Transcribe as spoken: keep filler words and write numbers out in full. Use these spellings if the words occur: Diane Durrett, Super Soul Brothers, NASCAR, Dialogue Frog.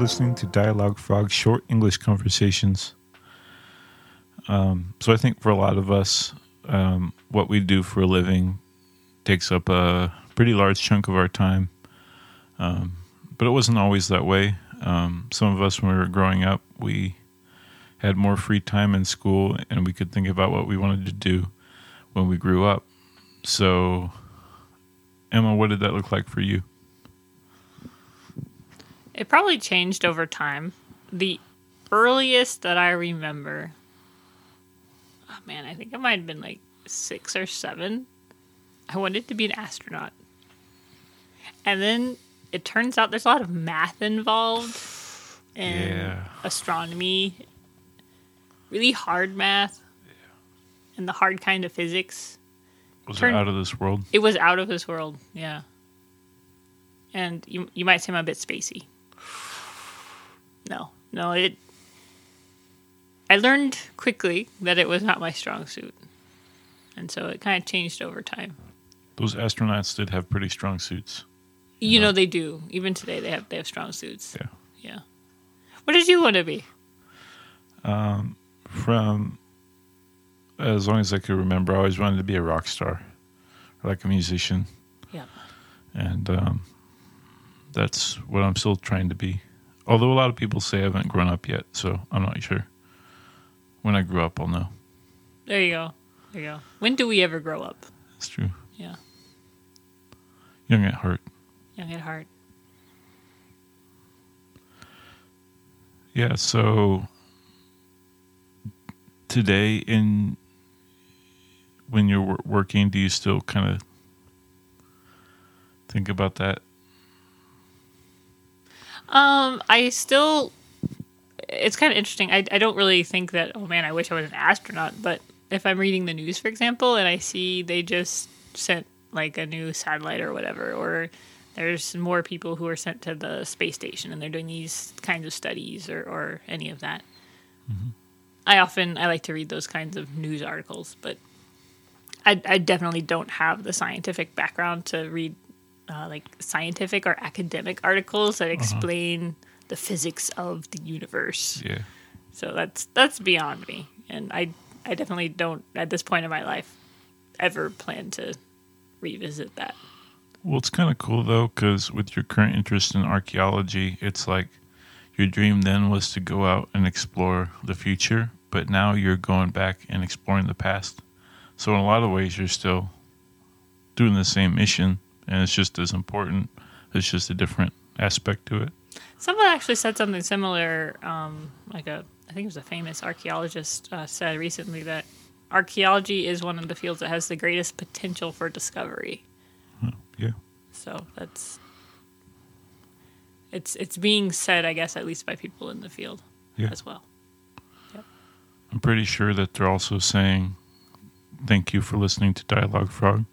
listening to Dialogue Frog Short English Conversations. Um, so I think for a lot of us, um, what we do for a living takes up a pretty large chunk of our time. Um, but it wasn't always that way. Um, some of us, when we were growing up, we had more free time in school, and we could think about what we wanted to do when we grew up. So, Emma, what did that look like for you? It probably changed over time. The earliest that I remember, oh man, I think it might have been like six or seven. I wanted to be an astronaut. And then it turns out there's a lot of math involved and yeah. astronomy, really hard math, yeah. and the hard kind of physics. Was Turn- it out of this world? It was out of this world, yeah. And you you might say I'm a bit spacey. No, no, it. I learned quickly that it was not my strong suit. And so it kind of changed over time. Those astronauts did have pretty strong suits. You, you know? know, they do. Even today, they have they have strong suits. Yeah. Yeah. What did you want to be? Um, from as long as I could remember, I always wanted to be a rock star, or like a musician. Yeah. And um, that's what I'm still trying to be. Although a lot of people say I haven't grown up yet, so I'm not sure. When I grew up, I'll know. There you go. There you go. When do we ever grow up? That's true. Yeah. Young at heart. Young at heart. Yeah, so today, in when you're working, do you still kind of think about that? Um, I still... It's kind of interesting. I, I don't really think that, oh man, I wish I was an astronaut, but if I'm reading the news, for example, and I see they just sent like a new satellite or whatever, or there's more people who are sent to the space station and they're doing these kinds of studies or, or any of that. Mm-hmm. I often, I like to read those kinds of news articles, but I, I definitely don't have the scientific background to read uh, like scientific or academic articles that explain... Uh-huh. the physics of the universe. Yeah. So that's that's beyond me. And I I definitely don't, at this point in my life, ever plan to revisit that. Well, it's kind of cool, though, because with your current interest in archaeology, it's like your dream then was to go out and explore the future, but now you're going back and exploring the past. So in a lot of ways, you're still doing the same mission, and it's just as important. It's just a different aspect to it. Someone actually said something similar, um, like a, I think it was a famous archaeologist uh, said recently that archaeology is one of the fields that has the greatest potential for discovery. Oh, yeah. So that's, it's it's being said, I guess, at least by people in the field yeah. as well. Yep. I'm pretty sure that they're also saying, thank you for listening to Dialogue Frog.